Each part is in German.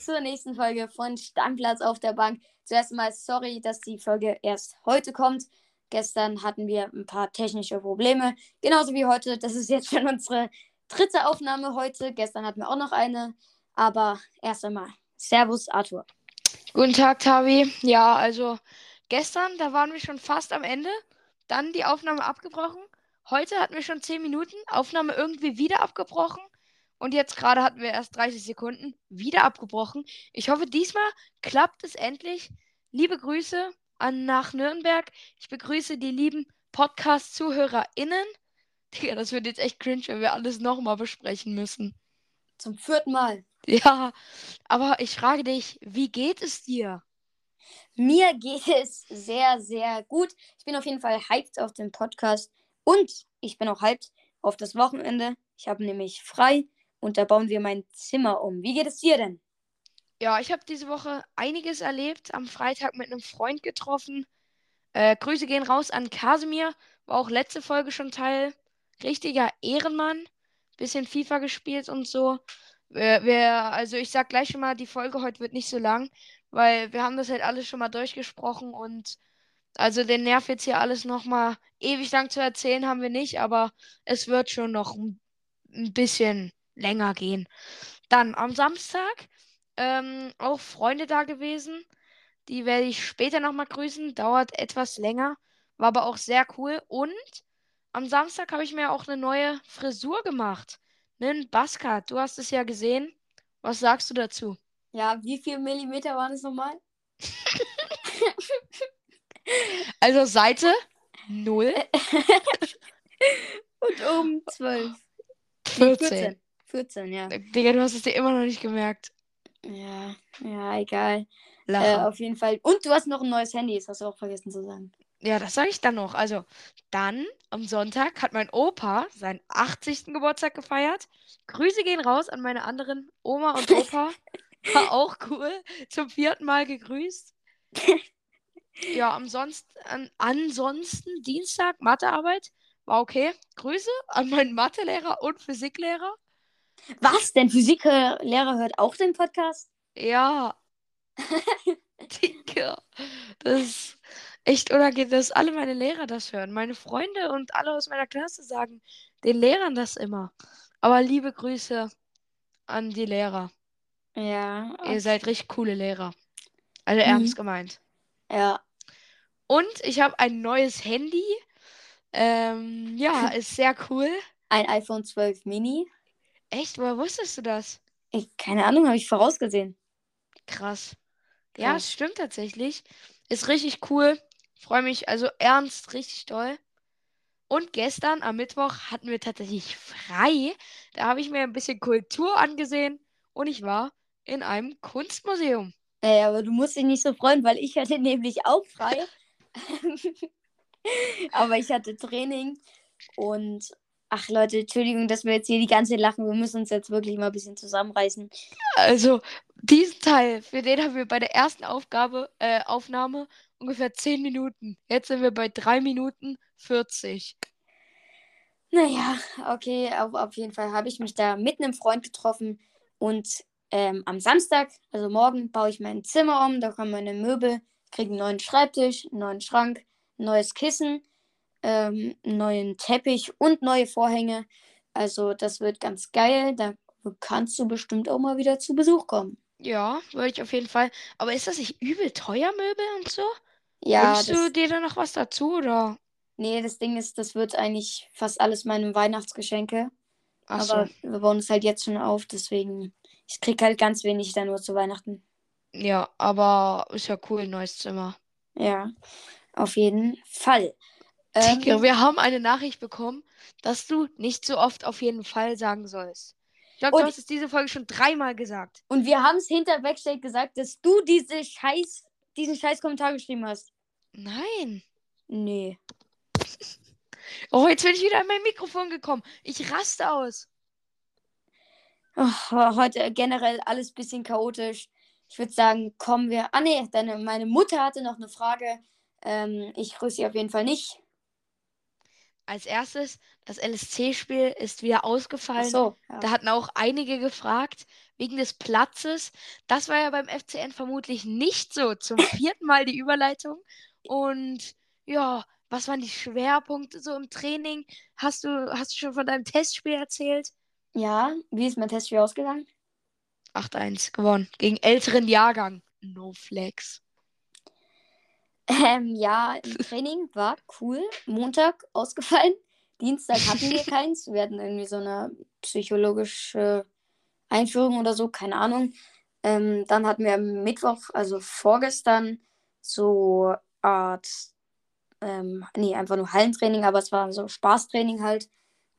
Zur nächsten Folge von Standplatz auf der Bank. Zuerst mal sorry, dass die Folge erst heute kommt. Gestern hatten wir ein paar technische Probleme, genauso wie heute. Das ist jetzt schon unsere dritte Aufnahme heute. Gestern hatten wir auch noch eine, aber erst einmal Servus, Arthur. Guten Tag, Tavi. Ja, also gestern, da waren wir schon fast am Ende. Dann die Aufnahme abgebrochen. Heute hatten wir schon 10 Minuten, Aufnahme irgendwie wieder abgebrochen. Und jetzt gerade hatten wir erst 30 Sekunden, wieder abgebrochen. Ich hoffe, diesmal klappt es endlich. Liebe Grüße nach Nürnberg. Ich begrüße die lieben Podcast-ZuhörerInnen. Digga, das wird jetzt echt cringe, wenn wir alles nochmal besprechen müssen. Zum 4. Mal. Ja, aber ich frage dich, wie geht es dir? Mir geht es sehr, sehr gut. Ich bin auf jeden Fall hyped auf den Podcast und ich bin auch hyped auf das Wochenende. Ich habe nämlich frei und da bauen wir mein Zimmer um. Wie geht es dir denn? Ja, ich habe diese Woche einiges erlebt. Am Freitag mit einem Freund getroffen. Grüße gehen raus an Kasimir. War auch letzte Folge schon Teil. Richtiger Ehrenmann. Bisschen FIFA gespielt und so. Also ich sag gleich schon mal, die Folge heute wird nicht so lang, weil wir haben das halt alles schon mal durchgesprochen und also den Nerv jetzt hier alles nochmal ewig lang zu erzählen haben wir nicht, aber es wird schon noch ein bisschen länger gehen. Dann am Samstag auch Freunde da gewesen, die werde ich später nochmal grüßen, dauert etwas länger, war aber auch sehr cool und am Samstag habe ich mir auch eine neue Frisur gemacht. Einen Buzzcut, du hast es ja gesehen. Was sagst du dazu? Ja, wie viel Millimeter waren es nochmal? Also Seite 0 und oben 12. 14, ja. Digga, du hast es dir immer noch nicht gemerkt. Ja, egal. Auf jeden Fall. Und du hast noch ein neues Handy, das hast du auch vergessen zu sagen. Ja, das sage ich dann noch. Also, dann am Sonntag hat mein Opa seinen 80. Geburtstag gefeiert. Grüße gehen raus an meine anderen Oma und Opa. War auch cool. Zum 4. Mal gegrüßt. Ja, ansonsten Dienstag Mathearbeit. War okay. Grüße an meinen Mathelehrer und Physiklehrer. Was? Dein Physiklehrer hört auch den Podcast? Ja. Digga. Das ist echt unangenehm, dass alle meine Lehrer das hören. Meine Freunde und alle aus meiner Klasse sagen den Lehrern das immer. Aber liebe Grüße an die Lehrer. Ja. Okay. Ihr seid richtig coole Lehrer. Also ernst gemeint. Ja. Und ich habe ein neues Handy. Ja, ist sehr cool. Ein iPhone 12 Mini. Echt? Woher wusstest du das? Keine Ahnung, habe ich vorausgesehen. Krass. Ja, es stimmt tatsächlich. Ist richtig cool. Freue mich also ernst, richtig toll. Und gestern am Mittwoch hatten wir tatsächlich frei. Da habe ich mir ein bisschen Kultur angesehen und ich war in einem Kunstmuseum. Ey, aber du musst dich nicht so freuen, weil ich hatte nämlich auch frei. Aber ich hatte Training und ach Leute, Entschuldigung, dass wir jetzt hier die ganze Zeit lachen. Wir müssen uns jetzt wirklich mal ein bisschen zusammenreißen. Also diesen Teil, für den haben wir bei der ersten Aufnahme ungefähr 10 Minuten. Jetzt sind wir bei 3 Minuten 40. Naja, okay, auf jeden Fall habe ich mich da mit einem Freund getroffen. Und am Samstag, also morgen, baue ich mein Zimmer um. Da kommen meine Möbel, kriege einen neuen Schreibtisch, einen neuen Schrank, ein neues Kissen, neuen Teppich und neue Vorhänge. Also das wird ganz geil. Da kannst du bestimmt auch mal wieder zu Besuch kommen. Ja, würde ich auf jeden Fall. Aber ist das nicht übel teuer, Möbel und so? Ja. Wünschst du dir da noch was dazu, oder? Nee, das Ding ist, das wird eigentlich fast alles meine Weihnachtsgeschenke. Ach so. Aber wir bauen es halt jetzt schon auf, deswegen, ich kriege halt ganz wenig da nur zu Weihnachten. Ja, aber ist ja cool, ein neues Zimmer. Ja, auf jeden Fall. Digga, wir haben eine Nachricht bekommen, dass du nicht so oft auf jeden Fall sagen sollst. Ich glaube, du hast es diese Folge schon 3-mal gesagt. Und wir haben es hinter Backstage gesagt, dass du diesen scheiß Kommentar geschrieben hast. Nein. Nee. Oh, jetzt bin ich wieder an mein Mikrofon gekommen. Ich raste aus. Oh, heute generell alles ein bisschen chaotisch. Ich würde sagen, kommen wir... Ah nee, meine Mutter hatte noch eine Frage. Ich grüße sie auf jeden Fall nicht. als erstes, das LSC-Spiel ist wieder ausgefallen. So, ja. Da hatten auch einige gefragt, wegen des Platzes. Das war ja beim FCN vermutlich nicht so. Zum vierten Mal die Überleitung. Und ja, was waren die Schwerpunkte so im Training? Hast du schon von deinem Testspiel erzählt? Ja, wie ist mein Testspiel ausgegangen? 8-1 gewonnen. Gegen älteren Jahrgang. No flex. Ja, Training war cool. Montag ausgefallen. Dienstag hatten wir keins. Wir hatten irgendwie so eine psychologische Einführung oder so, keine Ahnung. Dann hatten wir am Mittwoch, also vorgestern, so Art, einfach nur Hallentraining, aber es war so Spaßtraining halt,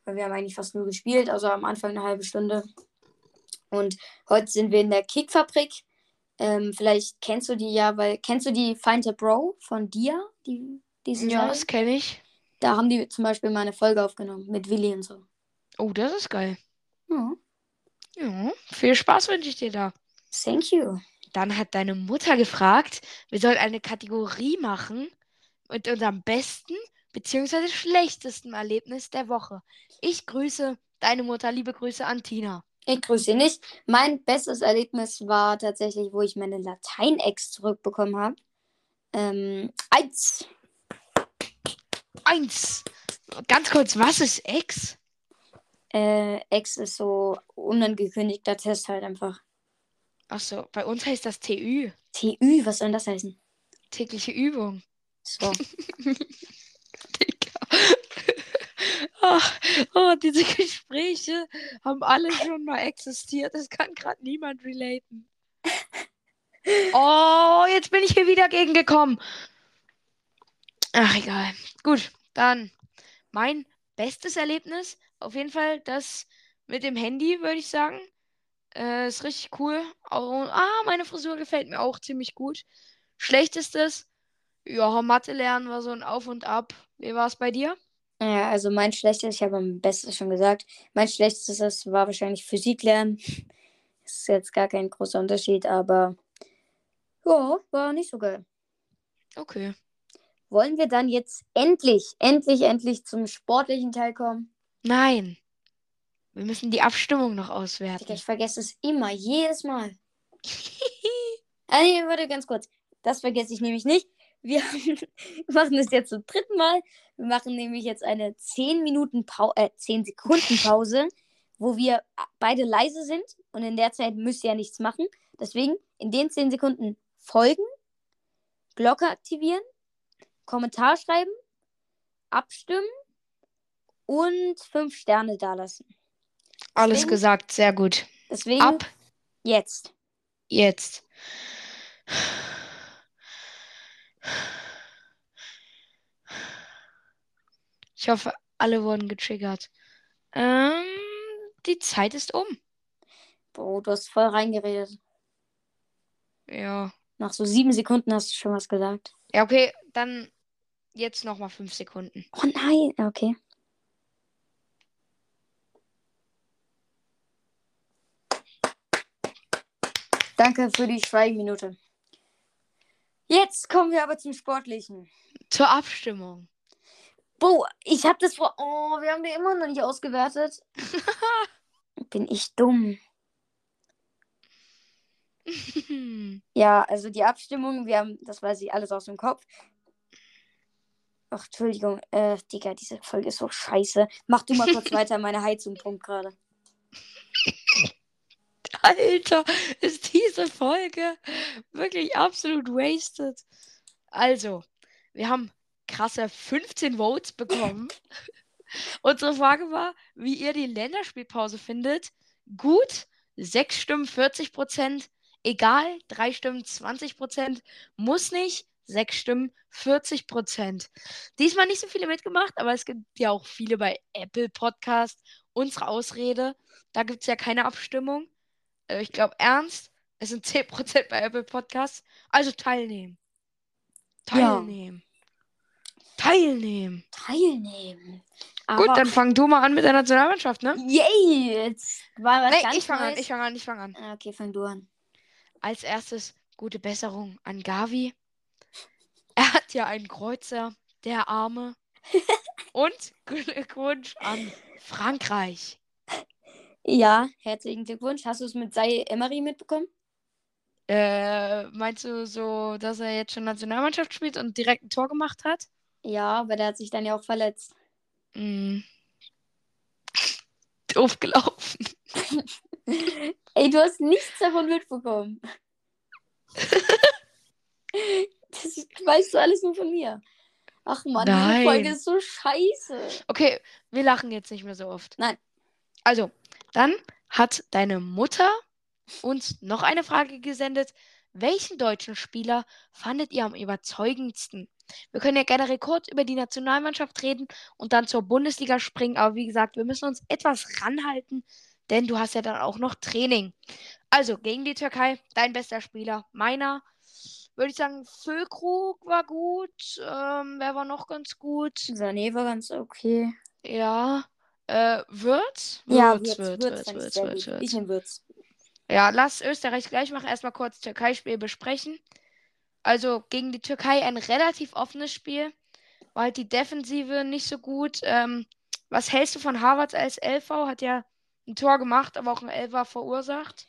weil wir haben eigentlich fast nur gespielt, also am Anfang eine halbe Stunde. Und heute sind wir in der Kickfabrik. Vielleicht kennst du die ja, weil kennst du die Find a Bro von dir? Ja, das kenne ich. Da haben die zum Beispiel mal eine Folge aufgenommen mit Willi und so. Oh, das ist geil. Ja. Ja, viel Spaß wünsche ich dir da. Thank you. Dann hat deine Mutter gefragt, wir sollen eine Kategorie machen mit unserem besten bzw. schlechtesten Erlebnis der Woche. Ich grüße deine Mutter, liebe Grüße an Tina. Ich grüße sie nicht. Mein bestes Erlebnis war tatsächlich, wo ich meine Latein-Ex zurückbekommen habe. 1. Ganz kurz, was ist Ex? Ex ist so unangekündigter Test halt einfach. Ach so, bei uns heißt das TÜ. TÜ, was soll denn das heißen? Tägliche Übung. So. Oh, diese Gespräche haben alle schon mal existiert. Das kann gerade niemand relaten. Oh, jetzt bin ich hier wieder gegengekommen. Ach, egal. Gut, dann mein bestes Erlebnis. Auf jeden Fall das mit dem Handy, würde ich sagen. Ist richtig cool. Meine Frisur gefällt mir auch ziemlich gut. Schlechtestes? Ja, Mathe lernen war so ein Auf und Ab. Wie war es bei dir? Ja, also mein Schlechtestes, ich habe am besten schon gesagt, mein Schlechtestes war wahrscheinlich Physiklernen. Das ist jetzt gar kein großer Unterschied, aber ja, war nicht so geil. Okay. Wollen wir dann jetzt endlich zum sportlichen Teil kommen? Nein. Wir müssen die Abstimmung noch auswerten. Ich vergesse es immer, jedes Mal. Warte, ganz kurz. Das vergesse ich nämlich nicht. Wir machen das jetzt zum dritten Mal. Wir machen nämlich jetzt eine 10 Sekunden Pause, wo wir beide leise sind und in der Zeit müsst ihr ja nichts machen. Deswegen in den 10 Sekunden folgen, Glocke aktivieren, Kommentar schreiben, abstimmen und 5 Sterne dalassen. Alles gesagt, sehr gut. Deswegen ab jetzt. Jetzt. Ich hoffe, alle wurden getriggert. Die Zeit ist um. Boah, du hast voll reingeredet. Ja. Nach so 7 Sekunden hast du schon was gesagt. Ja, okay, dann jetzt nochmal 5 Sekunden. Oh nein, okay. Danke für die Schweigeminute. Jetzt kommen wir aber zum Sportlichen. Zur Abstimmung. Boah, ich hab das vor... Oh, wir haben die immer noch nicht ausgewertet. Bin ich dumm. Ja, also die Abstimmung, wir haben... Das weiß ich alles aus dem Kopf. Ach, Entschuldigung. Digga, diese Folge ist so scheiße. Mach du mal kurz weiter, meine Heizung pumpt gerade. Alter, ist diese Folge wirklich absolut wasted. Also, wir haben krasse 15 Votes bekommen. Unsere Frage war, wie ihr die Länderspielpause findet. Gut, 6 Stimmen 40%, egal, 3 Stimmen 20%, muss nicht, 6 Stimmen 40%. Diesmal nicht so viele mitgemacht, aber es gibt ja auch viele bei Apple Podcast, unsere Ausrede, da gibt es ja keine Abstimmung. Ich glaube, ernst, es sind 10% bei Apple Podcasts. Also teilnehmen. Teilnehmen. Ja. Teilnehmen. Aber gut, dann fang du mal an mit der Nationalmannschaft, ne? Yay! Jetzt war was ganz Neues. Ich fange an. Okay, fang du an. Als erstes, gute Besserung an Gavi. Er hat ja einen Kreuzer, der Arme. Und Glückwunsch an Frankreich. Ja, herzlichen Glückwunsch. Hast du es mit Zaïre Emery mitbekommen? Meinst du so, dass er jetzt schon Nationalmannschaft spielt und direkt ein Tor gemacht hat? Ja, aber der hat sich dann ja auch verletzt. Doof gelaufen. Ey, du hast nichts davon mitbekommen. Das weißt du alles nur von mir. Ach Mann, nein. Die Folge ist so scheiße. Okay, wir lachen jetzt nicht mehr so oft. Nein. Also, dann hat deine Mutter uns noch eine Frage gesendet. Welchen deutschen Spieler fandet ihr am überzeugendsten? Wir können ja generell kurz über die Nationalmannschaft reden und dann zur Bundesliga springen. Aber wie gesagt, wir müssen uns etwas ranhalten, denn du hast ja dann auch noch Training. Also, gegen die Türkei, dein bester Spieler. Meiner, würde ich sagen, Füllkrug war gut. Wer war noch ganz gut? Sané war ganz okay. Ja, Wirtz? Ja, Wirtz. Ich nehme Wirtz. Ja, lass Österreich gleich machen. Erstmal kurz Türkei-Spiel besprechen. Also gegen die Türkei ein relativ offenes Spiel. War halt die Defensive nicht so gut. Was hältst du von Havertz als LV? Hat ja ein Tor gemacht, aber auch ein Elfer verursacht.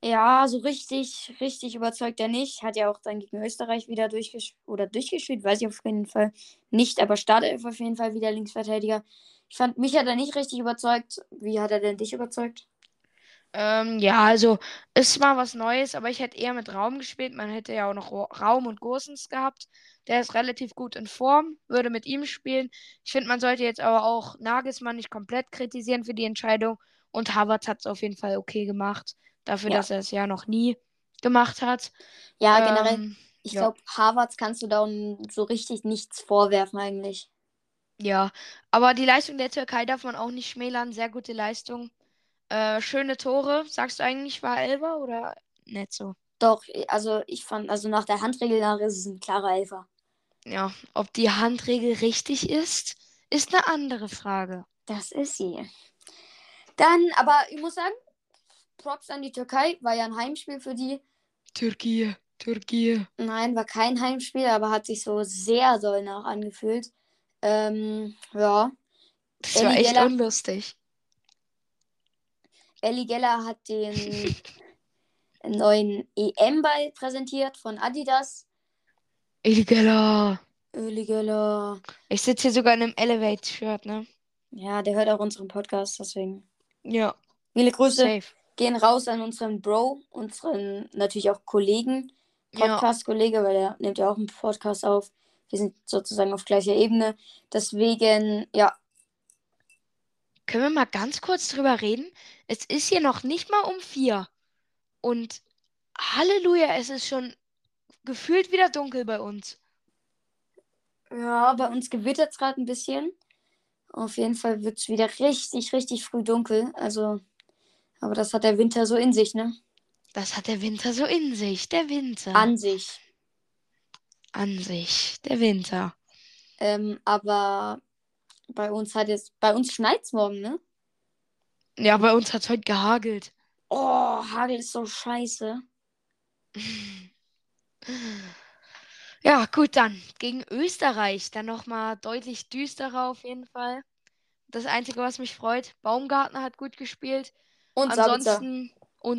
Ja, so richtig überzeugt er nicht. Hat ja auch dann gegen Österreich wieder durchgespielt. Weiß ich auf jeden Fall nicht, aber Startelf auf jeden Fall wieder Linksverteidiger. Ich fand, mich hat er nicht richtig überzeugt. Wie hat er denn dich überzeugt? Ja, also ist mal was Neues, aber ich hätte eher mit Raum gespielt. Man hätte ja auch noch Raum und Gosens gehabt. Der ist relativ gut in Form, würde mit ihm spielen. Ich finde, man sollte jetzt aber auch Nagelsmann nicht komplett kritisieren für die Entscheidung. Und Havertz hat es auf jeden Fall okay gemacht, dafür, dass er es ja noch nie gemacht hat. Ja, generell, ich glaube, Havertz kannst du da so richtig nichts vorwerfen eigentlich. Ja, aber die Leistung der Türkei darf man auch nicht schmälern. Sehr gute Leistung. Schöne Tore. Sagst du eigentlich, war Elfer oder nicht so? Doch, also ich fand, also nach der Handregel nach ist es ein klarer Elfer. Ja, ob die Handregel richtig ist, ist eine andere Frage. Das ist sie. Dann, aber ich muss sagen, Props an die Türkei, war ja ein Heimspiel für die. Türkei. Nein, war kein Heimspiel, aber hat sich so sehr doll nach angefühlt. Ja. Das war echt unlustig. Eli Geller hat den neuen EM-Ball präsentiert von Adidas. Eli Geller. Ich sitze hier sogar in einem Elevate-Shirt, ne? Ja, der hört auch unseren Podcast, deswegen. Ja. Viele Grüße gehen raus an unseren Bro, unseren natürlich auch Kollegen, Podcast-Kollege, weil der nimmt ja auch einen Podcast auf. Wir sind sozusagen auf gleicher Ebene. Deswegen, ja. Können wir mal ganz kurz drüber reden? Es ist hier noch nicht mal 4:00. Und Halleluja, es ist schon gefühlt wieder dunkel bei uns. Ja, bei uns gewittert es gerade ein bisschen. Auf jeden Fall wird es wieder richtig früh dunkel. Also, aber das hat der Winter so in sich, ne? Der Winter. Aber bei uns schneit's morgen, ne? Ja, bei uns hat's heute gehagelt. Oh, Hagel ist so scheiße. Ja, gut, dann gegen Österreich. Dann nochmal deutlich düsterer auf jeden Fall. Das Einzige, was mich freut, Baumgartner hat gut gespielt. Und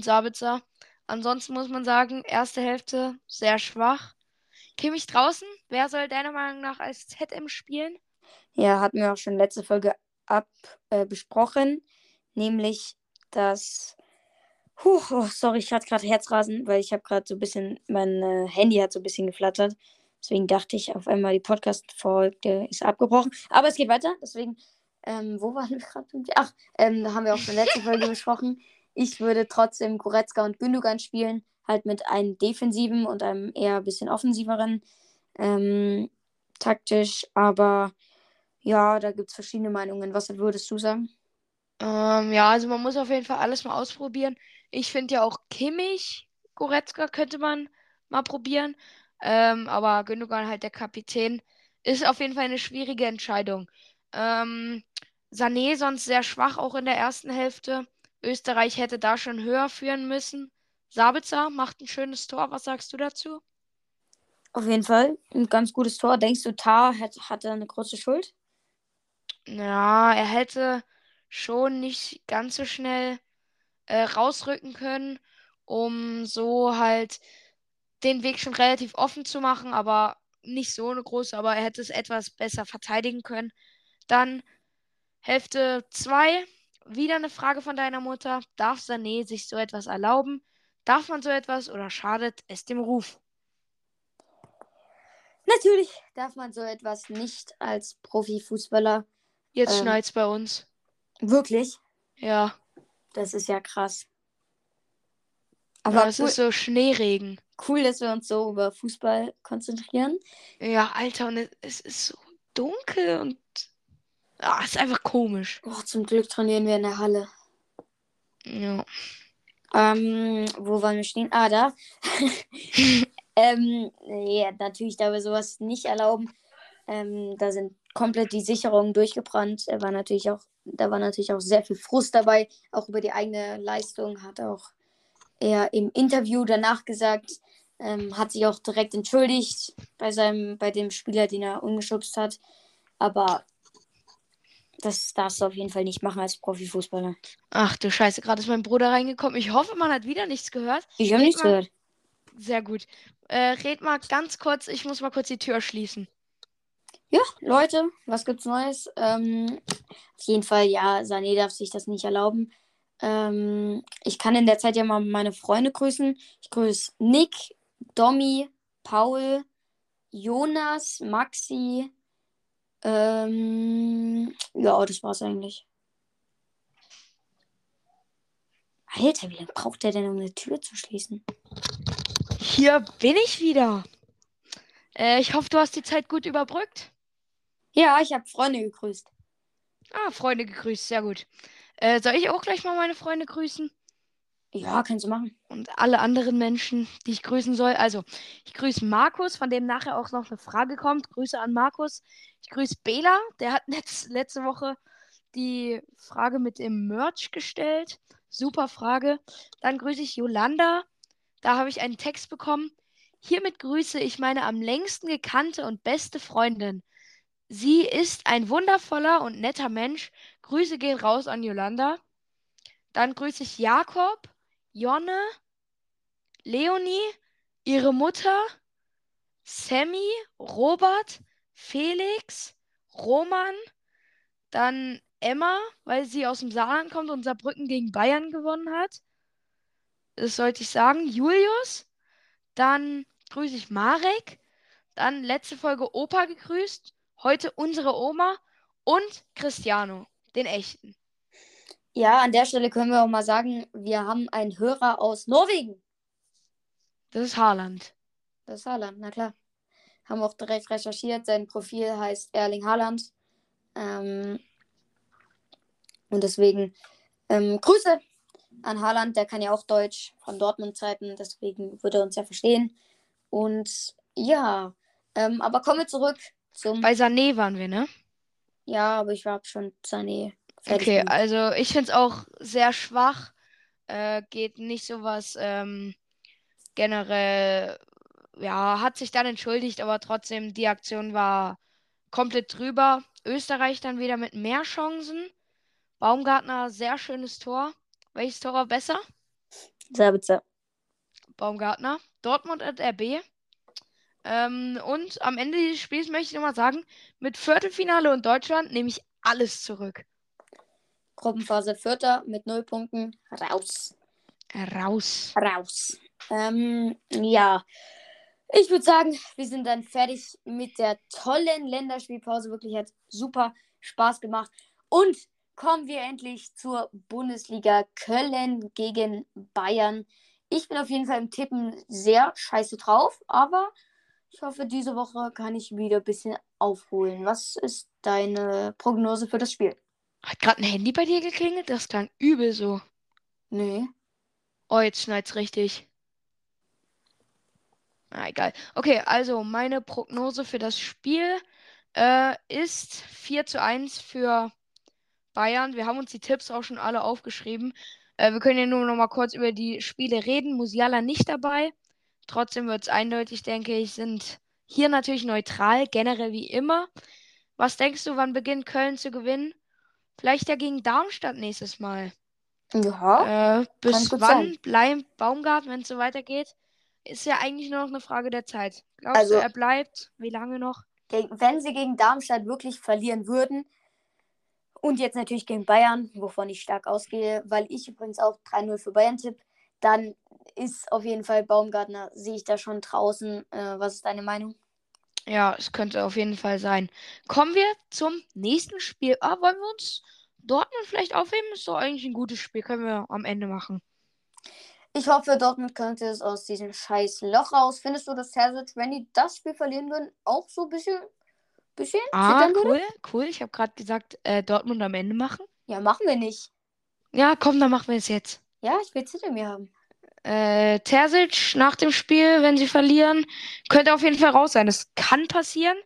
Sabitzer. Ansonsten muss man sagen, erste Hälfte sehr schwach. Kimmich draußen. Wer soll deiner Meinung nach als ZM spielen? Ja, hatten wir auch schon letzte Folge besprochen. Nämlich, dass... sorry, ich hatte gerade Herzrasen, weil ich habe gerade so ein bisschen, mein Handy hat so ein bisschen geflattert. Deswegen dachte ich auf einmal, die Podcast-Folge ist abgebrochen. Aber es geht weiter, deswegen, wo waren wir gerade? Da haben wir auch schon letzte Folge besprochen. Ich würde trotzdem Goretzka und Gündogan spielen, halt mit einem defensiven und einem eher ein bisschen offensiveren taktisch. Aber ja, da gibt es verschiedene Meinungen. Was würdest du sagen? Ja, also man muss auf jeden Fall alles mal ausprobieren. Ich finde ja auch Kimmich, Goretzka könnte man mal probieren. Aber Gündogan halt der Kapitän. Ist auf jeden Fall eine schwierige Entscheidung. Sané sonst sehr schwach, auch in der ersten Hälfte. Österreich hätte da schon höher führen müssen. Sabitzer macht ein schönes Tor. Was sagst du dazu? Auf jeden Fall ein ganz gutes Tor. Denkst du, Tah hatte eine große Schuld? Ja, er hätte schon nicht ganz so schnell rausrücken können, um so halt den Weg schon relativ offen zu machen, aber nicht so eine große, aber er hätte es etwas besser verteidigen können. Dann Hälfte 2, wieder eine Frage von deiner Mutter. Darf Sané sich so etwas erlauben? Darf man so etwas oder schadet es dem Ruf? Natürlich darf man so etwas nicht als Profifußballer. Jetzt schneit's bei uns. Wirklich? Ja. Das ist ja krass. Aber es ist so Schneeregen. Cool, dass wir uns so über Fußball konzentrieren. Ja, Alter, und es ist so dunkel und es ist einfach komisch. Och, zum Glück trainieren wir in der Halle. Ja. Wo waren wir stehen? Ah, da. Ja, natürlich darf er sowas nicht erlauben. Da sind komplett die Sicherungen durchgebrannt. Da war natürlich auch sehr viel Frust dabei, auch über die eigene Leistung, hat auch er im Interview danach gesagt, hat sich auch direkt entschuldigt bei dem Spieler, den er umgeschubst hat. Aber das darfst du auf jeden Fall nicht machen als Profifußballer. Ach du Scheiße, gerade ist mein Bruder reingekommen. Ich hoffe, man hat wieder nichts gehört. Ich habe nichts gehört. Sehr gut. Red mal ganz kurz, ich muss mal kurz die Tür schließen. Ja, Leute, was gibt's Neues? Auf jeden Fall, ja, Sané darf sich das nicht erlauben. Ich kann in der Zeit ja mal meine Freunde grüßen. Ich grüße Nick, Domi, Paul, Jonas, Maxi. Ja, das war's eigentlich. Alter, wie lange braucht der denn, um eine Tür zu schließen? Hier bin ich wieder. Ich hoffe, du hast die Zeit gut überbrückt. Ja, ich habe Freunde gegrüßt. Ah, Freunde gegrüßt, sehr gut. Soll ich auch gleich mal meine Freunde grüßen? Ja, kannst du machen. Und alle anderen Menschen, die ich grüßen soll. Also, ich grüße Markus, von dem nachher auch noch eine Frage kommt. Grüße an Markus. Ich grüße Bela, der hat letzte Woche die Frage mit dem Merch gestellt. Super Frage. Dann grüße ich Yolanda. Da habe ich einen Text bekommen. Hiermit grüße ich meine am längsten gekannte und beste Freundin. Sie ist ein wundervoller und netter Mensch. Grüße gehen raus an Yolanda. Dann grüße ich Jakob, Jonne, Leonie, ihre Mutter, Sammy, Robert, Felix, Roman, dann Emma, weil sie aus dem Saarland kommt und Saarbrücken gegen Bayern gewonnen hat. Das sollte ich sagen. Julius, dann grüße ich Marek, dann letzte Folge Opa gegrüßt, heute unsere Oma und Cristiano, den echten. Ja, an der Stelle können wir auch mal sagen, wir haben einen Hörer aus Norwegen. Das ist Haaland, na klar. Haben auch direkt recherchiert, sein Profil heißt Erling Haaland. Und deswegen Grüße an Haaland, der kann ja auch Deutsch von Dortmund-Zeiten, deswegen würde er uns ja verstehen. Und ja, aber kommen wir zurück zum... Bei Sané waren wir, ne? Ja, aber ich war schon Sané. Okay, also ich finde es auch sehr schwach. Geht nicht sowas generell... Ja, hat sich dann entschuldigt, aber trotzdem, die Aktion war komplett drüber. Österreich dann wieder mit mehr Chancen. Baumgartner, sehr schönes Tor. Welches Tor war besser? Sabitzer. Baumgartner. Dortmund und RB. Und am Ende dieses Spiels möchte ich nochmal sagen, mit Viertelfinale und Deutschland nehme ich alles zurück. Gruppenphase Vierter mit 0 Punkten. Raus. Ja. Ich würde sagen, wir sind dann fertig mit der tollen Länderspielpause. Wirklich hat super Spaß gemacht. Und kommen wir endlich zur Bundesliga Köln gegen Bayern. Ich bin auf jeden Fall im Tippen sehr scheiße drauf, aber ich hoffe, diese Woche kann ich wieder ein bisschen aufholen. Was ist deine Prognose für das Spiel? Hat gerade ein Handy bei dir geklingelt? Das klang übel so. Nee. Oh, jetzt schneid's richtig. Na, egal. Okay, also meine Prognose für das Spiel ist 4:1 für Bayern. Wir haben uns die Tipps auch schon alle aufgeschrieben. Wir können ja nur noch mal kurz über die Spiele reden. Musiala nicht dabei. Trotzdem wird es eindeutig, denke ich, sind hier natürlich neutral, generell wie immer. Was denkst du, wann beginnt Köln zu gewinnen? Vielleicht ja gegen Darmstadt nächstes Mal. Ja. Bis wann bleibt Baumgartner, wenn es so weitergeht? Ist ja eigentlich nur noch eine Frage der Zeit. Glaubst du, er bleibt? Wie lange noch? Wenn sie gegen Darmstadt wirklich verlieren würden und jetzt natürlich gegen Bayern, wovon ich stark ausgehe, weil ich übrigens auch 3-0 für Bayern tippe, dann ist auf jeden Fall Baumgartner, sehe ich da schon draußen. Was ist deine Meinung? Ja, es könnte auf jeden Fall sein. Kommen wir zum nächsten Spiel. Wollen wir uns Dortmund vielleicht aufheben? Ist doch eigentlich ein gutes Spiel. Können wir am Ende machen. Ich hoffe, Dortmund könnte es aus diesem scheiß Loch raus. Findest du, dass Terzic, wenn die das Spiel verlieren würden, auch so ein bisschen? Cool. Ich habe gerade gesagt, Dortmund am Ende machen. Ja, machen wir nicht. Ja, komm, dann machen wir es jetzt. Ja, ich will es hinter mir haben. Terzic nach dem Spiel, wenn sie verlieren, könnte auf jeden Fall raus sein. Das kann passieren.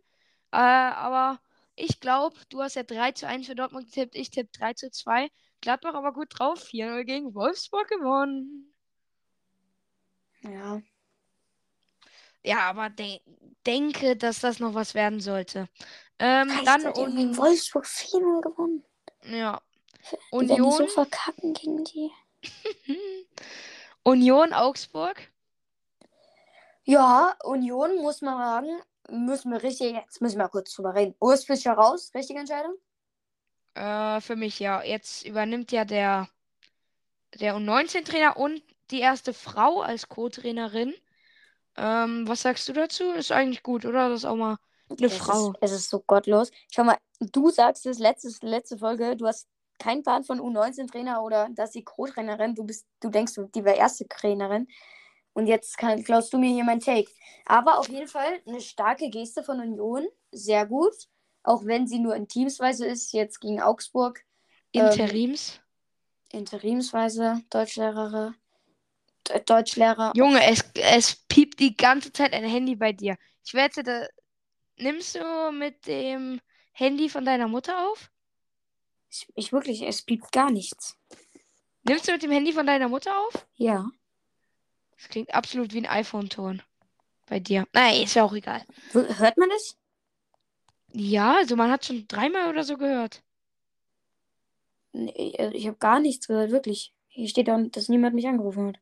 Aber ich glaube, du hast ja 3-1 für Dortmund getippt. Ich tippe 3-2. Gladbach aber gut drauf. 4-0 gegen Wolfsburg gewonnen. Ja. Ja, aber denke, dass das noch was werden sollte. Dann und Wolfsburg 4-0 gewonnen. Ja. Die werden so verkacken gegen die. Union, Augsburg? Ja, Union, muss man sagen, jetzt müssen wir kurz drüber reden. Urs Fischer raus, richtige Entscheidung? Für mich ja. Jetzt übernimmt ja der U19-Trainer und die erste Frau als Co-Trainerin. Was sagst du dazu? Ist eigentlich gut, oder? Das ist auch mal eine Frau. Es ist so gottlos. Schau mal, du sagst es, letzte Folge, du hast kein Plan von U19-Trainer oder dass die Co-Trainerin, du denkst, die wäre erste Trainerin. Und jetzt klaust du mir hier mein Take. Aber auf jeden Fall eine starke Geste von Union. Sehr gut. Auch wenn sie nur in Teamsweise ist, jetzt gegen Augsburg. Interimsweise, Deutschlehrer. Junge, es piept die ganze Zeit ein Handy bei dir. Ich wette, da nimmst du mit dem Handy von deiner Mutter auf? Ich wirklich, es piept gar nichts. Nimmst du mit dem Handy von deiner Mutter auf? Ja. Das klingt absolut wie ein iPhone-Ton bei dir. Naja, ist ja auch egal. Hört man das? Ja, also man hat schon 3-mal oder so gehört. Nee, ich habe gar nichts gehört, wirklich. Hier steht dann, dass niemand mich angerufen hat.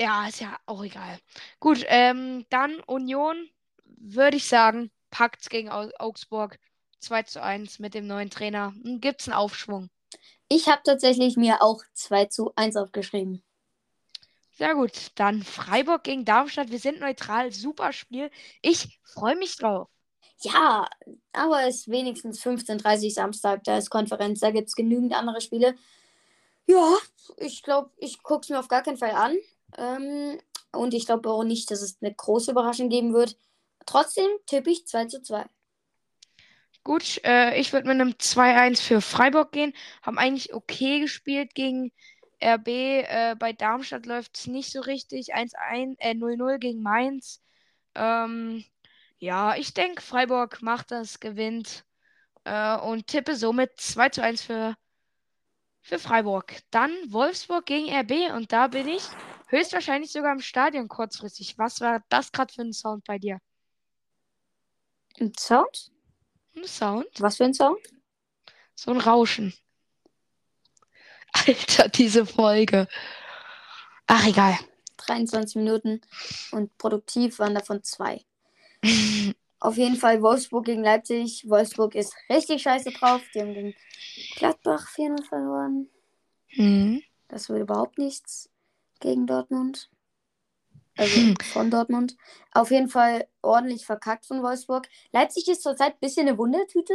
Ja, ist ja auch egal. Gut, dann Union, würde ich sagen, packt's gegen Augsburg. 2-1 mit dem neuen Trainer. Gibt es einen Aufschwung? Ich habe tatsächlich mir auch 2-1 aufgeschrieben. Sehr gut. Dann Freiburg gegen Darmstadt. Wir sind neutral. Super Spiel. Ich freue mich drauf. Ja, aber es ist wenigstens 15:30 Uhr Samstag. Da ist Konferenz. Da gibt es genügend andere Spiele. Ja, ich glaube, ich gucke es mir auf gar keinen Fall an. Und ich glaube auch nicht, dass es eine große Überraschung geben wird. Trotzdem tippe ich 2-2. Gut, ich würde mit einem 2-1 für Freiburg gehen. Haben eigentlich okay gespielt gegen RB. Bei Darmstadt läuft es nicht so richtig. 0-0 gegen Mainz. Ja, ich denke, Freiburg macht das, gewinnt. Und tippe somit 2-1 für Freiburg. Dann Wolfsburg gegen RB. Und da bin ich höchstwahrscheinlich sogar im Stadion kurzfristig. Was war das gerade für ein Sound bei dir? Ein Sound? Ein Sound. Was für ein Sound? So ein Rauschen. Alter, diese Folge. Ach, egal. 23 Minuten und produktiv waren davon 2. Auf jeden Fall Wolfsburg gegen Leipzig. Wolfsburg ist richtig scheiße drauf. Die haben gegen Gladbach 4-0 verloren. Mhm. Das wird überhaupt nichts gegen Dortmund. Also von Dortmund. Auf jeden Fall ordentlich verkackt von Wolfsburg. Leipzig ist zurzeit ein bisschen eine Wundertüte.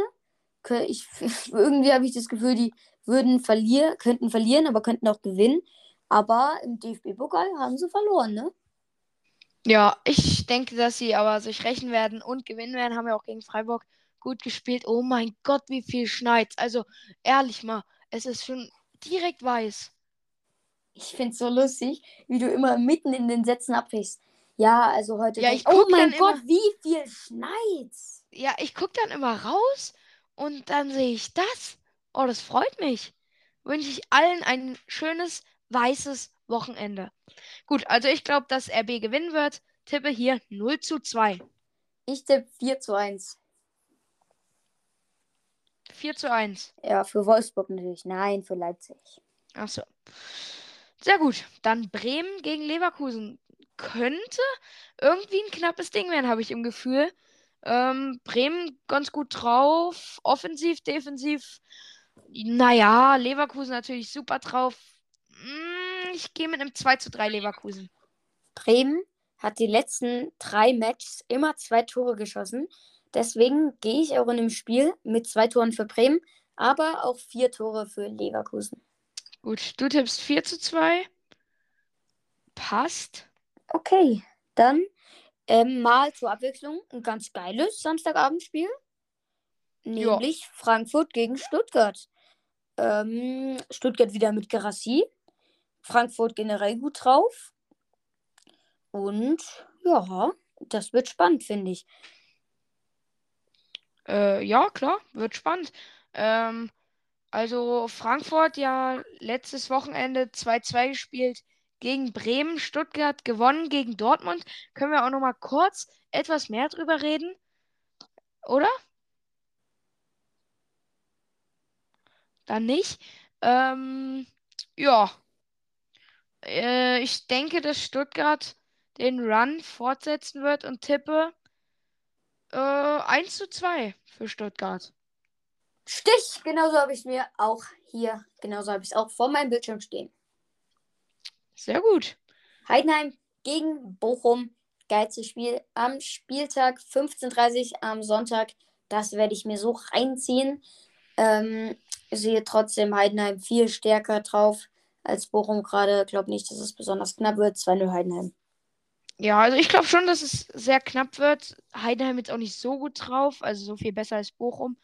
Irgendwie habe ich das Gefühl, die könnten verlieren, aber könnten auch gewinnen. Aber im DFB-Pokal haben sie verloren, ne? Ja, ich denke, dass sie aber sich rächen werden und gewinnen werden. Haben wir auch gegen Freiburg gut gespielt. Oh mein Gott, wie viel schneit's. Also ehrlich mal, es ist schon direkt weiß. Ich finde es so lustig, wie du immer mitten in den Sätzen abbrichst. Ja, also heute... Ja, oh mein Gott, wie viel schneit's. Ja, ich gucke dann immer raus und dann sehe ich das. Oh, das freut mich. Wünsche ich allen ein schönes, weißes Wochenende. Gut, also ich glaube, dass RB gewinnen wird. Tippe hier 0-2. Ich tippe 4-1. 4:1. Ja, für Wolfsburg natürlich. Nein, für Leipzig. Ach so. Sehr gut. Dann Bremen gegen Leverkusen. Könnte irgendwie ein knappes Ding werden, habe ich im Gefühl. Bremen ganz gut drauf. Offensiv, defensiv. Naja, Leverkusen natürlich super drauf. Ich gehe mit einem 2:3 Leverkusen. Bremen hat die letzten 3 Matches immer 2 Tore geschossen. Deswegen gehe ich auch in dem Spiel mit 2 Toren für Bremen, aber auch 4 Tore für Leverkusen. Gut, du tippst 4:2. Passt. Okay, dann mal zur Abwechslung ein ganz geiles Samstagabendspiel. Nämlich Frankfurt gegen Stuttgart. Stuttgart wieder mit Gerassi. Frankfurt generell gut drauf. Und ja, das wird spannend, finde ich. Ja, klar, wird spannend. Also Frankfurt ja letztes Wochenende 2:2 gespielt gegen Bremen. Stuttgart gewonnen gegen Dortmund. Können wir auch nochmal kurz etwas mehr drüber reden? Oder? Dann nicht. Ja. Ich denke, dass Stuttgart den Run fortsetzen wird und tippe 1:2 für Stuttgart. Stich! Genauso habe ich es mir auch hier, genauso habe ich es auch vor meinem Bildschirm stehen. Sehr gut. Heidenheim gegen Bochum. Geiles Spiel am Spieltag 15:30 am Sonntag. Das werde ich mir so reinziehen. Sehe trotzdem Heidenheim viel stärker drauf als Bochum gerade. Ich glaube nicht, dass es besonders knapp wird. 2:0 Heidenheim. Ja, also ich glaube schon, dass es sehr knapp wird. Heidenheim jetzt auch nicht so gut drauf, also so viel besser als Bochum.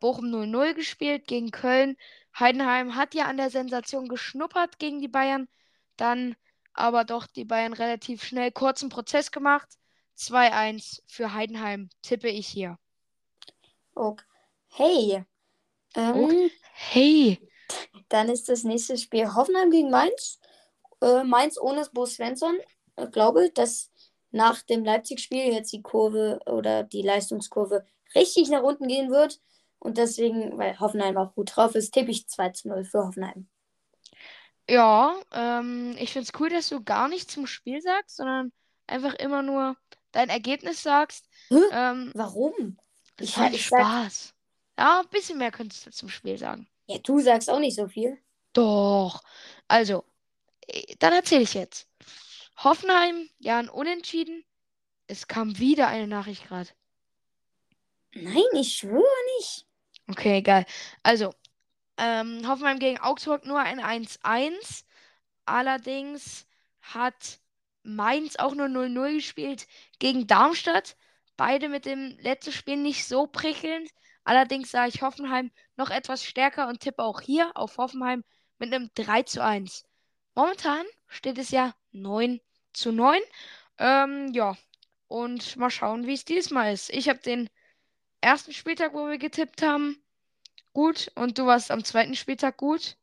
Bochum 0:0 gespielt gegen Köln. Heidenheim hat ja an der Sensation geschnuppert gegen die Bayern. Dann aber doch die Bayern relativ schnell kurzen Prozess gemacht. 2:1 für Heidenheim tippe ich hier. Okay. Hey. Hey. Dann ist das nächste Spiel Hoffenheim gegen Mainz. Mainz ohne Bo Svensson. Ich glaube, dass nach dem Leipzig-Spiel jetzt die Kurve oder die Leistungskurve richtig nach unten gehen wird. Und deswegen, weil Hoffenheim auch gut drauf ist, tippe ich 2:0 für Hoffenheim. Ja, ich finde es cool, dass du gar nichts zum Spiel sagst, sondern einfach immer nur dein Ergebnis sagst. Warum? Ich hatte Spaß. Ja, ein bisschen mehr könntest du zum Spiel sagen. Ja, du sagst auch nicht so viel. Doch. Also, dann erzähle ich jetzt. Hoffenheim, ja, ein Unentschieden. Es kam wieder eine Nachricht gerade. Nein, ich schwöre nicht. Okay, egal. Also, Hoffenheim gegen Augsburg nur ein 1:1. Allerdings hat Mainz auch nur 0:0 gespielt gegen Darmstadt. Beide mit dem letzten Spiel nicht so prickelnd. Allerdings sah ich Hoffenheim noch etwas stärker und tippe auch hier auf Hoffenheim mit einem 3:1. Momentan steht es ja 9:9. Ja, und mal schauen, wie es diesmal ist. Ich habe den ersten Spieltag, wo wir getippt haben, gut. Und du warst am zweiten Spieltag gut.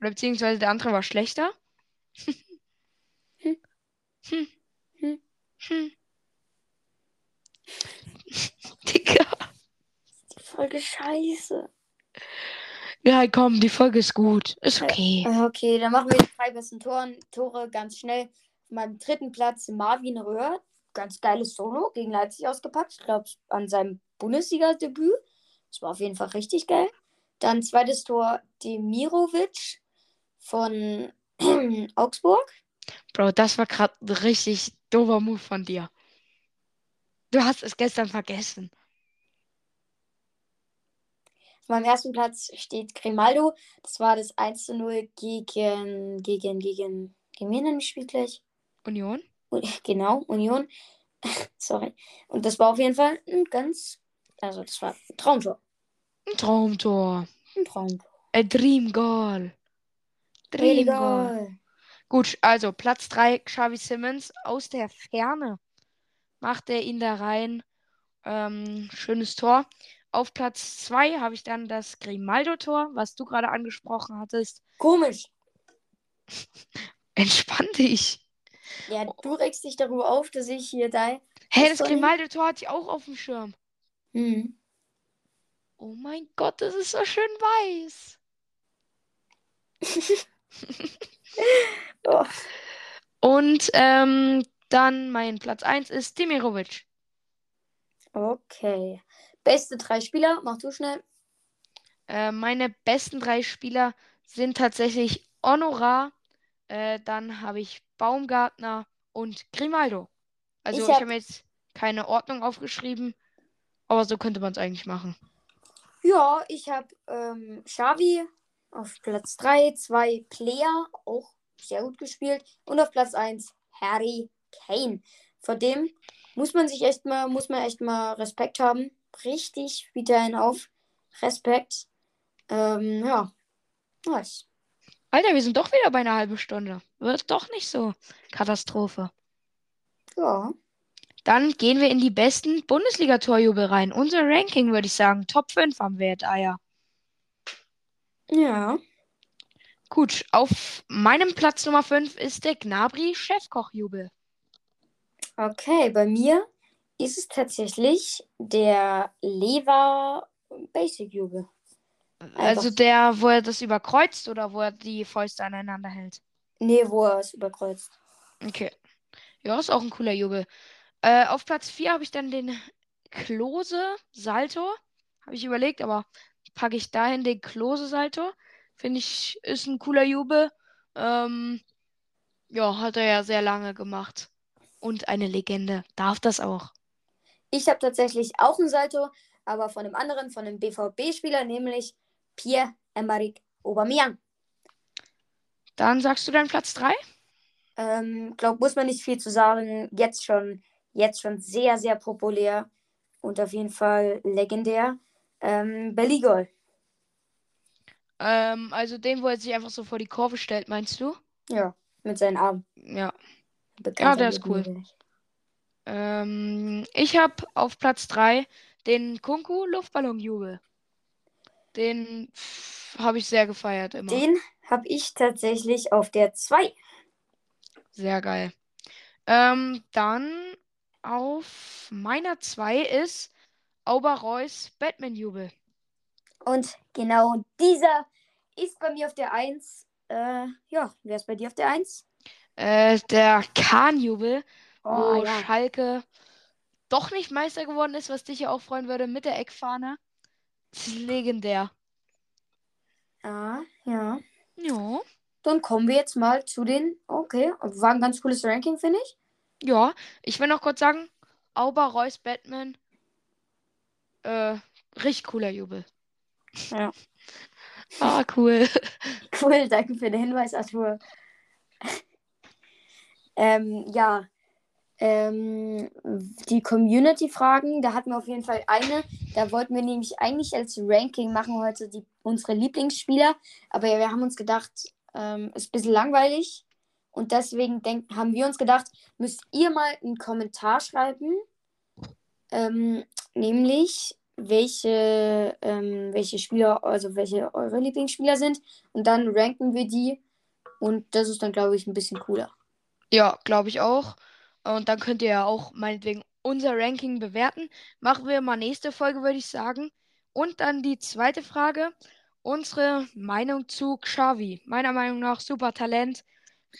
Oder beziehungsweise der andere war schlechter. Digga. Die Folge scheiße. Ja, komm, die Folge ist gut. Ist okay. Okay, dann machen wir die 3 besten Tore ganz schnell. Auf meinem dritten Platz Marvin Röhr. Ganz geiles Solo gegen Leipzig ausgepackt. Ich glaube, an seinem Bundesliga-Debüt. Das war auf jeden Fall richtig geil. Dann zweites Tor Demirovic von Augsburg. Bro, das war gerade ein richtig doofer Move von dir. Du hast es gestern vergessen. Auf meinem ersten Platz steht Grimaldo. Das war das 1:0 gegen wen denn gespielt gleich? Union. Genau, Union. Sorry. Und das war auf jeden Fall das war ein Traumtor. Ein Traumtor. A Dream Goal. Dream Goal. Gut, also Platz 3, Xavi Simmons aus der Ferne. Macht er ihn da rein. Schönes Tor. Auf Platz 2 habe ich dann das Grimaldo-Tor, was du gerade angesprochen hattest. Komisch. Entspann dich. Ja, du regst dich darüber auf, dass ich hier da... Hey, das Grimaldo-Tor hatte ich auch auf dem Schirm. Oh mein Gott, das ist so schön weiß. Oh. Und dann mein Platz 1 ist Demirovic. Okay. Beste 3 Spieler, mach du schnell. Meine besten 3 Spieler sind tatsächlich Honorar, dann habe ich Baumgartner und Grimaldo. Also ich habe mir jetzt keine Ordnung aufgeschrieben, aber so könnte man es eigentlich machen. Ja, ich habe Xavi auf Platz 3, 2 Player, auch sehr gut gespielt. Und auf Platz 1 Harry Kane. Vor dem muss man echt mal Respekt haben. Richtig, spielt er einen auf. Respekt. Ja. Nice. Alter, wir sind doch wieder bei einer halben Stunde. Wird doch nicht so. Katastrophe. Ja. Dann gehen wir in die besten Bundesliga-Torjubel rein. Unser Ranking, würde ich sagen. Top 5 haben wir jetzt, Eier. Ja. Gut, auf meinem Platz Nummer 5 ist der Gnabry-Chefkochjubel. Okay, bei mir ist es tatsächlich der Lever-Basic-Jubel. Also der, wo er das überkreuzt oder wo er die Fäuste aneinander hält? Nee, wo er es überkreuzt. Okay. Ja, ist auch ein cooler Jubel. Auf Platz 4 habe ich dann den Klose-Salto. Habe ich überlegt, aber packe ich dahin den Klose-Salto. Finde ich, ist ein cooler Jubel. Ja, hat er ja sehr lange gemacht. Und eine Legende. Darf das auch? Ich habe tatsächlich auch ein Salto, aber von einem anderen, von einem BVB-Spieler, nämlich Pierre-Emerick Aubameyang. Dann sagst du deinen Platz 3? Glaube, muss man nicht viel zu sagen. Jetzt schon sehr, sehr populär und auf jeden Fall legendär. Bellingham. Also den, wo er sich einfach so vor die Kurve stellt, meinst du? Ja, mit seinen Armen. Ja. Ja, der ist cool. Ich habe auf Platz 3 den Kunku-Luftballon-Jubel. Den habe ich sehr gefeiert immer. Den habe ich tatsächlich auf der 2. Sehr geil. Dann auf meiner 2 ist Auber-Reus Batman-Jubel. Und genau dieser ist bei mir auf der 1. Ja, wer ist bei dir auf der 1? Der Kahn-Jubel, wo ja. Schalke doch nicht Meister geworden ist, was dich ja auch freuen würde, mit der Eckfahne. Das ist legendär. Ah, ja. Ja. Dann kommen wir jetzt mal zu den... Okay, war ein ganz cooles Ranking, finde ich. Ja, ich will noch kurz sagen, Auber-Reus Batman, richtig cooler Jubel. Ja. Ah, cool. Cool, danke für den Hinweis, Arthur. Ja, die Community-Fragen, da hatten wir auf jeden Fall eine. Da wollten wir nämlich eigentlich als Ranking machen heute unsere Lieblingsspieler. Aber ja, wir haben uns gedacht, ist ein bisschen langweilig. Und deswegen haben wir uns gedacht, müsst ihr mal einen Kommentar schreiben. Nämlich, welche Spieler, also welche eure Lieblingsspieler sind. Und dann ranken wir die. Und das ist dann, glaube ich, ein bisschen cooler. Ja, glaube ich auch. Und dann könnt ihr ja auch meinetwegen unser Ranking bewerten. Machen wir mal nächste Folge, würde ich sagen. Und dann die zweite Frage. Unsere Meinung zu Xavi. Meiner Meinung nach super Talent.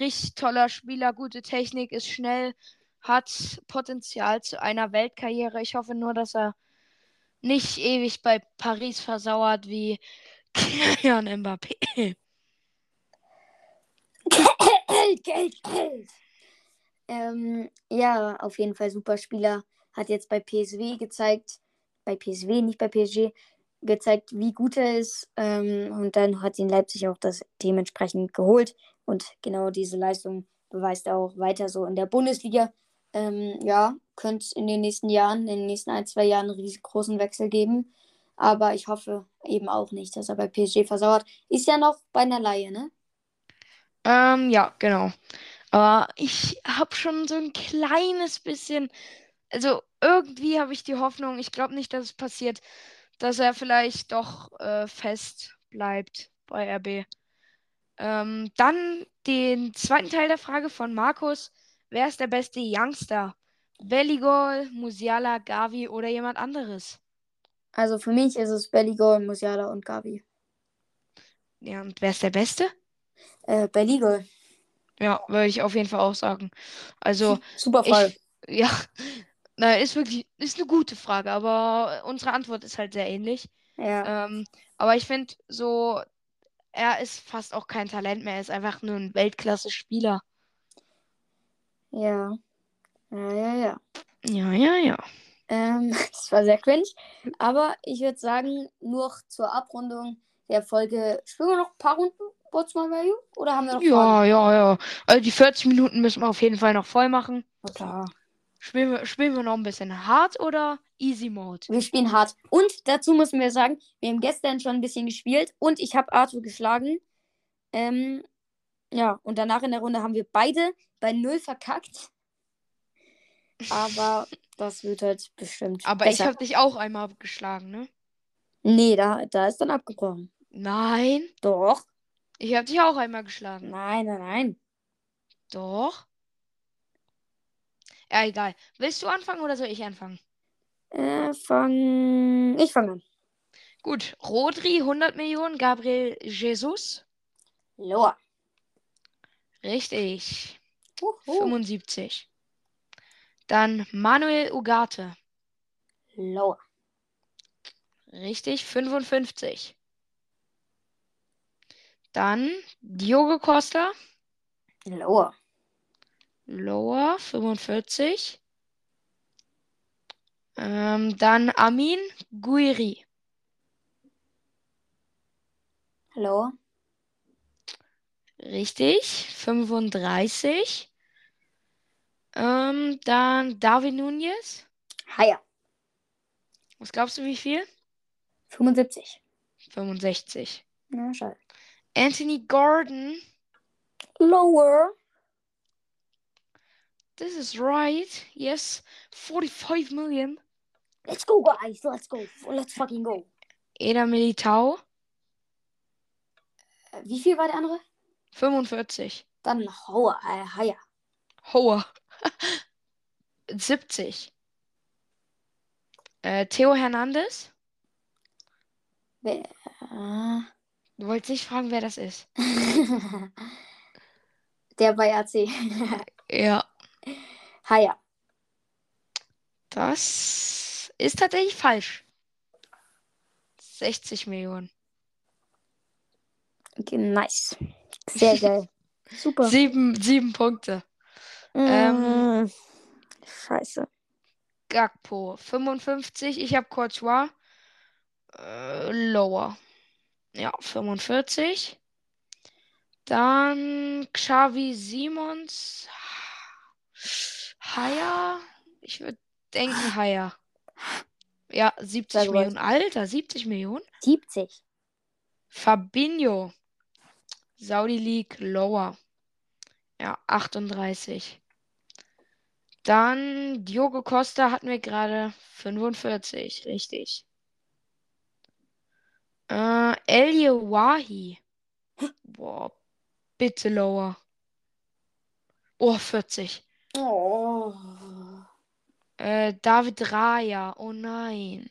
Richtig toller Spieler, gute Technik, ist schnell, hat Potenzial zu einer Weltkarriere. Ich hoffe nur, dass er nicht ewig bei Paris versauert wie Kylian Mbappé. Geld. Ja, auf jeden Fall super Spieler. Hat jetzt bei PSG gezeigt, wie gut er ist. Und dann hat ihn Leipzig auch das dementsprechend geholt. Und genau diese Leistung beweist er auch weiter so in der Bundesliga. Ja, könnte es in den nächsten 1-2 Jahren einen riesengroßen Wechsel geben. Aber ich hoffe eben auch nicht, dass er bei PSG versauert. Ist ja noch bei einer Leihe, ne? Ja, genau. Aber ich habe schon so ein kleines bisschen, also irgendwie habe ich die Hoffnung, ich glaube nicht, dass es passiert, dass er vielleicht doch fest bleibt bei RB. Dann den zweiten Teil der Frage von Markus. Wer ist der beste Youngster? Bellingham, Musiala, Gavi oder jemand anderes? Also für mich ist es Bellingham, Musiala und Gavi. Ja, und wer ist der Beste? Bellingham. Ja, würde ich auf jeden Fall auch sagen. Also super Fall. Ja, na, ist eine gute Frage, aber unsere Antwort ist halt sehr ähnlich. Ja. Aber ich finde so, er ist fast auch kein Talent mehr, er ist einfach nur ein Weltklasse-Spieler. Ja. Ja. Das war sehr cringe. Aber ich würde sagen, nur zur Abrundung der Folge, spielen wir noch ein paar Runden? Oder haben wir noch Fragen? Ja. Also die 40 Minuten müssen wir auf jeden Fall noch voll machen. Na klar. Spielen wir noch ein bisschen hart oder easy mode? Wir spielen hart. Und dazu müssen wir sagen, wir haben gestern schon ein bisschen gespielt und ich habe Arthur geschlagen. Ja, und danach in der Runde haben wir beide bei 0 verkackt. Aber das wird halt bestimmt aber besser. Ich habe dich auch einmal geschlagen, ne? Nee, da ist dann abgebrochen. Nein. Doch. Ich habe dich auch einmal geschlagen. Nein. Doch. Ja, egal. Willst du anfangen oder soll ich anfangen? Ich fange an. Gut. Rodri, 100 Millionen. Gabriel Jesus. Loa. Richtig. 75. Dann Manuel Ugarte. Loa. Richtig. 55. Dann Diogo Costa. Lower, 45. Dann Amin Guiri. Lower. Richtig, 35. Dann Darwin Núñez. Higher. Was glaubst du, wie viel? 75. 65. Na, schade. Anthony Gordon. Lower. This is right. Yes. 45 million. Let's go, guys. Let's go. Let's fucking go. Eder Militao. Wie viel war der andere? 45. Dann Hoher. Higher. Hoher. 70. Theo Hernandez. Du wolltest nicht fragen, wer das ist. Der bei AC. Ja. Haya. Das ist tatsächlich falsch. 60 Millionen. Okay, nice. Sehr geil. Super. 7 Punkte. Scheiße. Gakpo, 55. Ich habe Courtois. Lower. Ja, 45. Dann Xavi Simons. Higher. Ich würde denken, higher. Ja, 70 Millionen. Alter, 70 Millionen? 70. Fabinho. Saudi League, lower. Ja, 38. Dann Diogo Costa hatten wir gerade 45. Richtig. El Yawahi. Boah, bitte lower. Oh, 40. Oh. David Raya. Oh nein.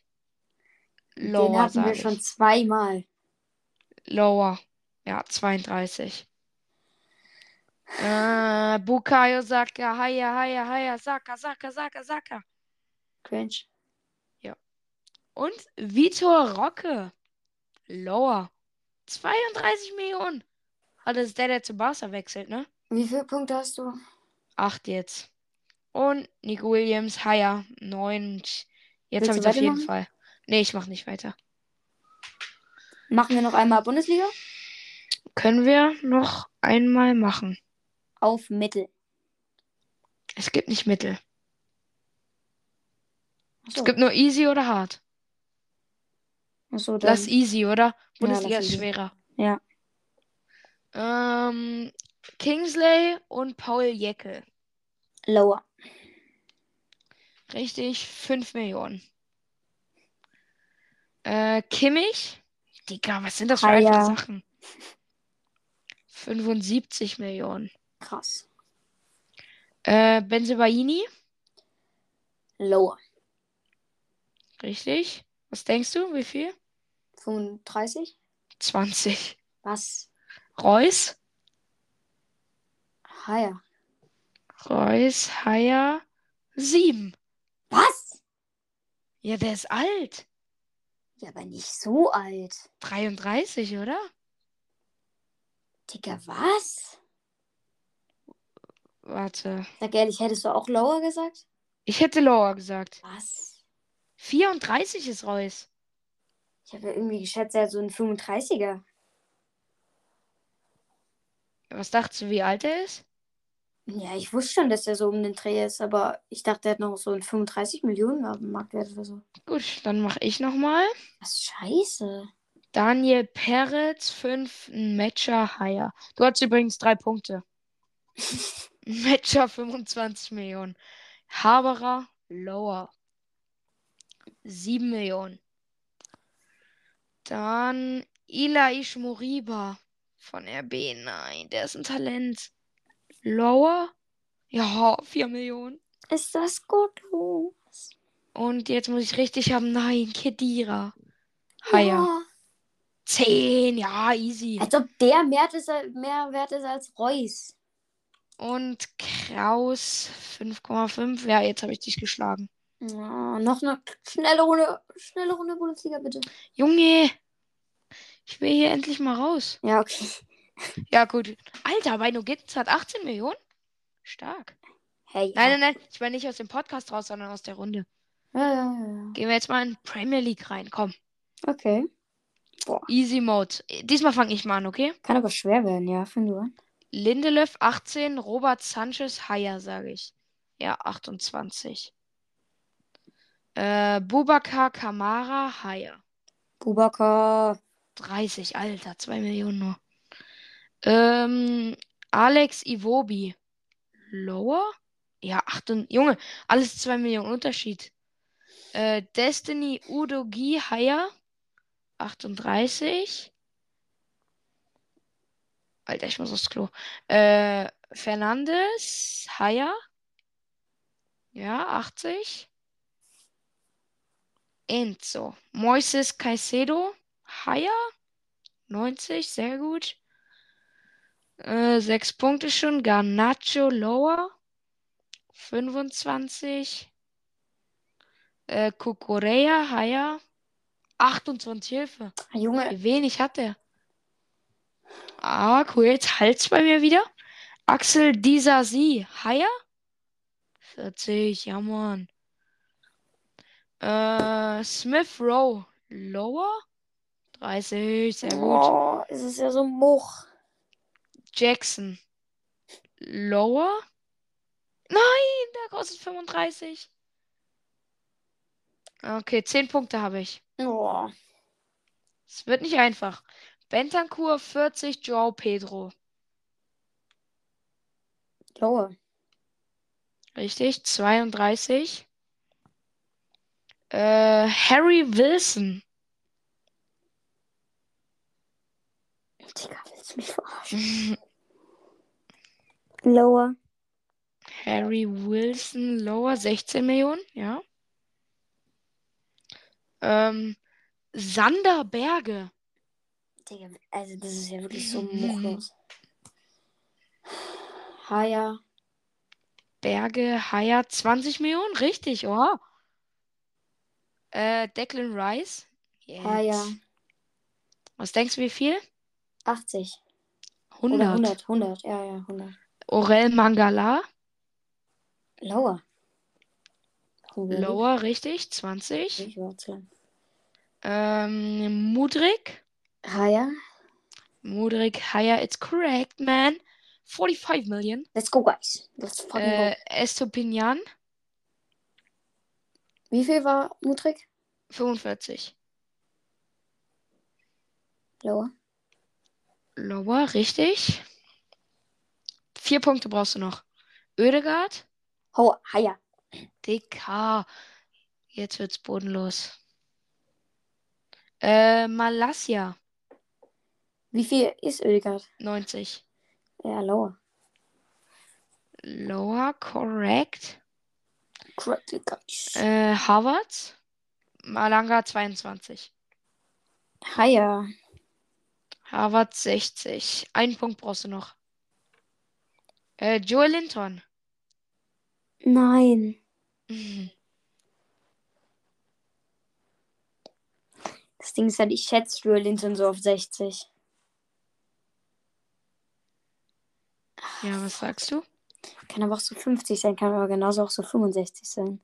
Lower. Den hatten wir schon zweimal. Lower. Ja, 32. Bukayo Saka. Haya. Saka. Cringe. Ja. Und Vitor Roque. Lower. 32 Millionen. Also das ist der zu Barca wechselt, ne? Wie viele Punkte hast du? 8 jetzt. Und Nick Williams, higher. 9. Jetzt habe ich auf jeden Fall. Nee, ich mache nicht weiter. Machen wir noch einmal Bundesliga? Können wir noch einmal machen. Auf Mittel. Es gibt nicht Mittel. So. Es gibt nur easy oder hart. So, dann... Das easy, oder? Bundesliga ja, ist schwerer. Ja. Kingsley und Paul Jäckel. Lower. Richtig, 5 Millionen. Kimmich. Digga, was sind das für einfache Sachen? 75 Millionen. Krass. Bensebaini. Lower. Richtig. Was denkst du, wie viel? 35? 20. Was? Reus? Haier. Reus, Haier, 7. Was? Ja, der ist alt. Ja, aber nicht so alt. 33, oder? Digga, was? Warte. Sag ehrlich, hättest du auch Lower gesagt? Ich hätte Lower gesagt. Was? 34 ist Reus. Ich habe ja irgendwie geschätzt, er hat so einen 35er. Was dachtest du, wie alt er ist? Ja, ich wusste schon, dass er so um den Dreh ist, aber ich dachte, er hat noch so einen 35 Millionen auf dem Marktwert oder so. Gut, dann mache ich nochmal. Was scheiße. Daniel Peretz, 5, ein Matcher Haier. Du hast übrigens 3 Punkte. Matcher 25 Millionen. Haberer Lower 7 Millionen. Dann Ilaish Moriba von RB. Nein, der ist ein Talent. Lower? Ja, 4 Millionen. Ist das gut los? Und jetzt muss ich richtig haben. Nein, Kedira. Haier. Ja. 10, ja, easy. Als ob der mehr wert ist als Reus. Und Kraus 5,5. Ja, jetzt habe ich dich geschlagen. Ja, noch eine schnelle Runde Bundesliga, bitte. Junge, ich will hier endlich mal raus. Ja, okay. Ja, gut. Alter, bei Nugitz hat 18 Millionen? Stark. Hey, nein, ja. Nein, ich meine nicht aus dem Podcast raus, sondern aus der Runde. Ja. Gehen wir jetzt mal in Premier League rein, komm. Okay. Boah. Easy Mode. Diesmal fange ich mal an, okay? Kann aber schwer werden, ja, fang du an. Lindelöf 18, Robert Sanchez Haier, sage ich. Ja, 28. Boubacar Kamara Haier. Boubacar. 30, Alter, 2 Millionen nur. Alex Iwobi. Lower? Ja, 8. Junge, alles 2 Millionen Unterschied. Destiny Udogie Haier. 38. Alter, ich muss aufs Klo. Fernandes Haier. Ja, 80. Enzo. Moises Caicedo Haier. 90, sehr gut. 6 Punkte schon. Garnacho Lower. 25. Kukurea Haier. 28 Hilfe. Junge. Wie wenig hat der? Ah, cool. Jetzt halt's bei mir wieder. Axel Disasi Haier. 40. Ja, Mann. Smith Rowe Lower. 30. Sehr gut. Oh, es ist ja so ein Moch. Jackson Lower. Nein, der kostet 35. Okay, 10 Punkte habe ich. Oh. Es wird nicht einfach. Bentancur 40, João Pedro. Lower. Richtig, 32. Harry Wilson. Digga, willst du mich verarschen? Lower. Harry Wilson, Lower, 16 Millionen, ja. Sander Berge. Digga, also das ist ja wirklich so muchlos. Haier. Berge, Haier, 20 Millionen, richtig, oh. Declan Rice. Jetzt. Haier. Was denkst du, wie viel? 80. 100. Oder 100, ja, 100. Orel Mangala. Lower. Lower, richtig, 20. Ich warte. Mudrik. Haier. Mudrik, Haier, it's correct, man. 45 million. Let's go, guys. Let's fucking go. Estopinian. Wie viel war Mudrik? 45. Lower. Lower, richtig. 4 Punkte brauchst du noch. Oedegaard. Oh, Haier. DK. Jetzt wird's bodenlos. Malassia. Wie viel ist Ödegaard? 90. Ja, Lower. Lower, correct. Correct, guys. Harvard. Malanga 22. Haier. Harvard 60. Einen Punkt brauchst du noch. Joel Linton. Nein. Das Ding ist halt, ich schätze Joel Linton so auf 60. Ja, was sagst du? Kann aber auch so 50 sein, kann aber genauso auch so 65 sein.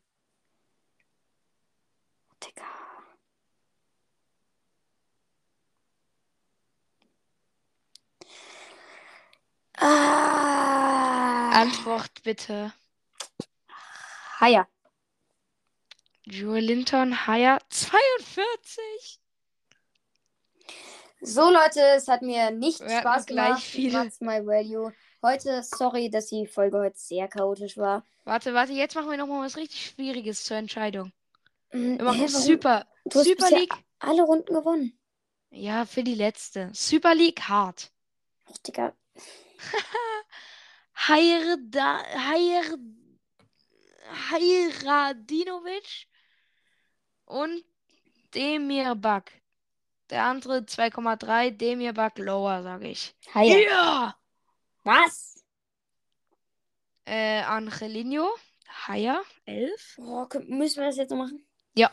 Digga. Antwort bitte. Haier. Joel Linton, Haier 42. So Leute, es hat mir nicht Spaß gemacht. That's my value. Heute, sorry, dass die Folge heute sehr chaotisch war. Warte, jetzt machen wir nochmal was richtig Schwieriges zur Entscheidung. Wir machen Super League. Alle Runden gewonnen. Ja, für die letzte. Super League hart. Ach, Digga. Hajradinovic und Demirbak. Der andere 2,3, Demirbak lower, sage ich. Haier. Ja! Was? Angelino, Haier, 11. Oh, müssen wir das jetzt noch machen? Ja.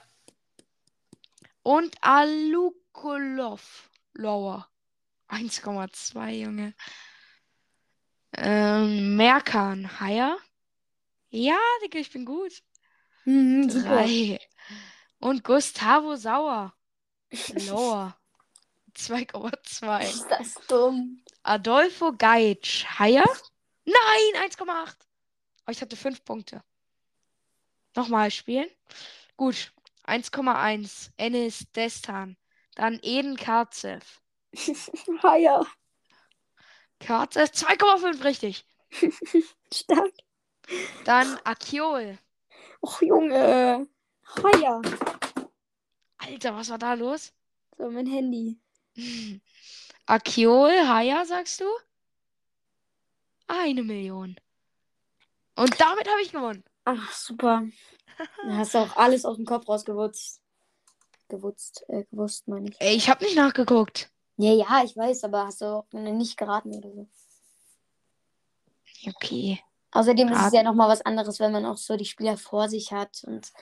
Und Alukolov, lower. 1,2, Junge. Merkan, Haier. Ja, Digga, ich bin gut. Super. 3. Und Gustavo Sauer, lower. 2,2. Ist das dumm. Adolfo Gaitsch, Haier? Nein, 1,8. Oh, ich hatte 5 Punkte. Nochmal spielen. Gut, 1,1. Enis Destan. Dann Eden Karzev. Haier. Karzev, 2,5, richtig. Stark. Dann Akiol. Och, Junge. Haier. Alter, was war da los? So, mein Handy. Akiol, Haier, sagst du? 1 Million. Und damit habe ich gewonnen. Ach, super. Du hast auch alles aus dem Kopf rausgewutzt. Gewusst, meine ich. Ey, ich habe nicht nachgeguckt. Ja, ich weiß, aber hast du auch nicht geraten oder so. Okay. Außerdem ist es ja nochmal was anderes, wenn man auch so die Spieler vor sich hat. Und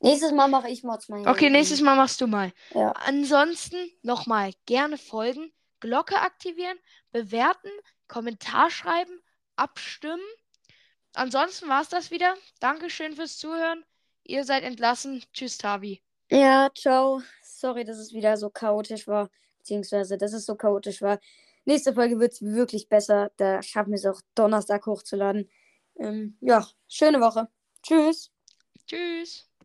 nächstes Mal mache ich Mods mal. Okay, nächstes Mal machst du mal. Ja. Ansonsten nochmal gerne folgen, Glocke aktivieren, bewerten, Kommentar schreiben, abstimmen. Ansonsten war es das wieder. Dankeschön fürs Zuhören. Ihr seid entlassen. Tschüss, Tavi. Ja, ciao. Sorry, dass es wieder so chaotisch war. Beziehungsweise, dass es so chaotisch war. Nächste Folge wird es wirklich besser. Da schaffen wir es auch, Donnerstag hochzuladen. Ja, schöne Woche. Tschüss. Tschüss.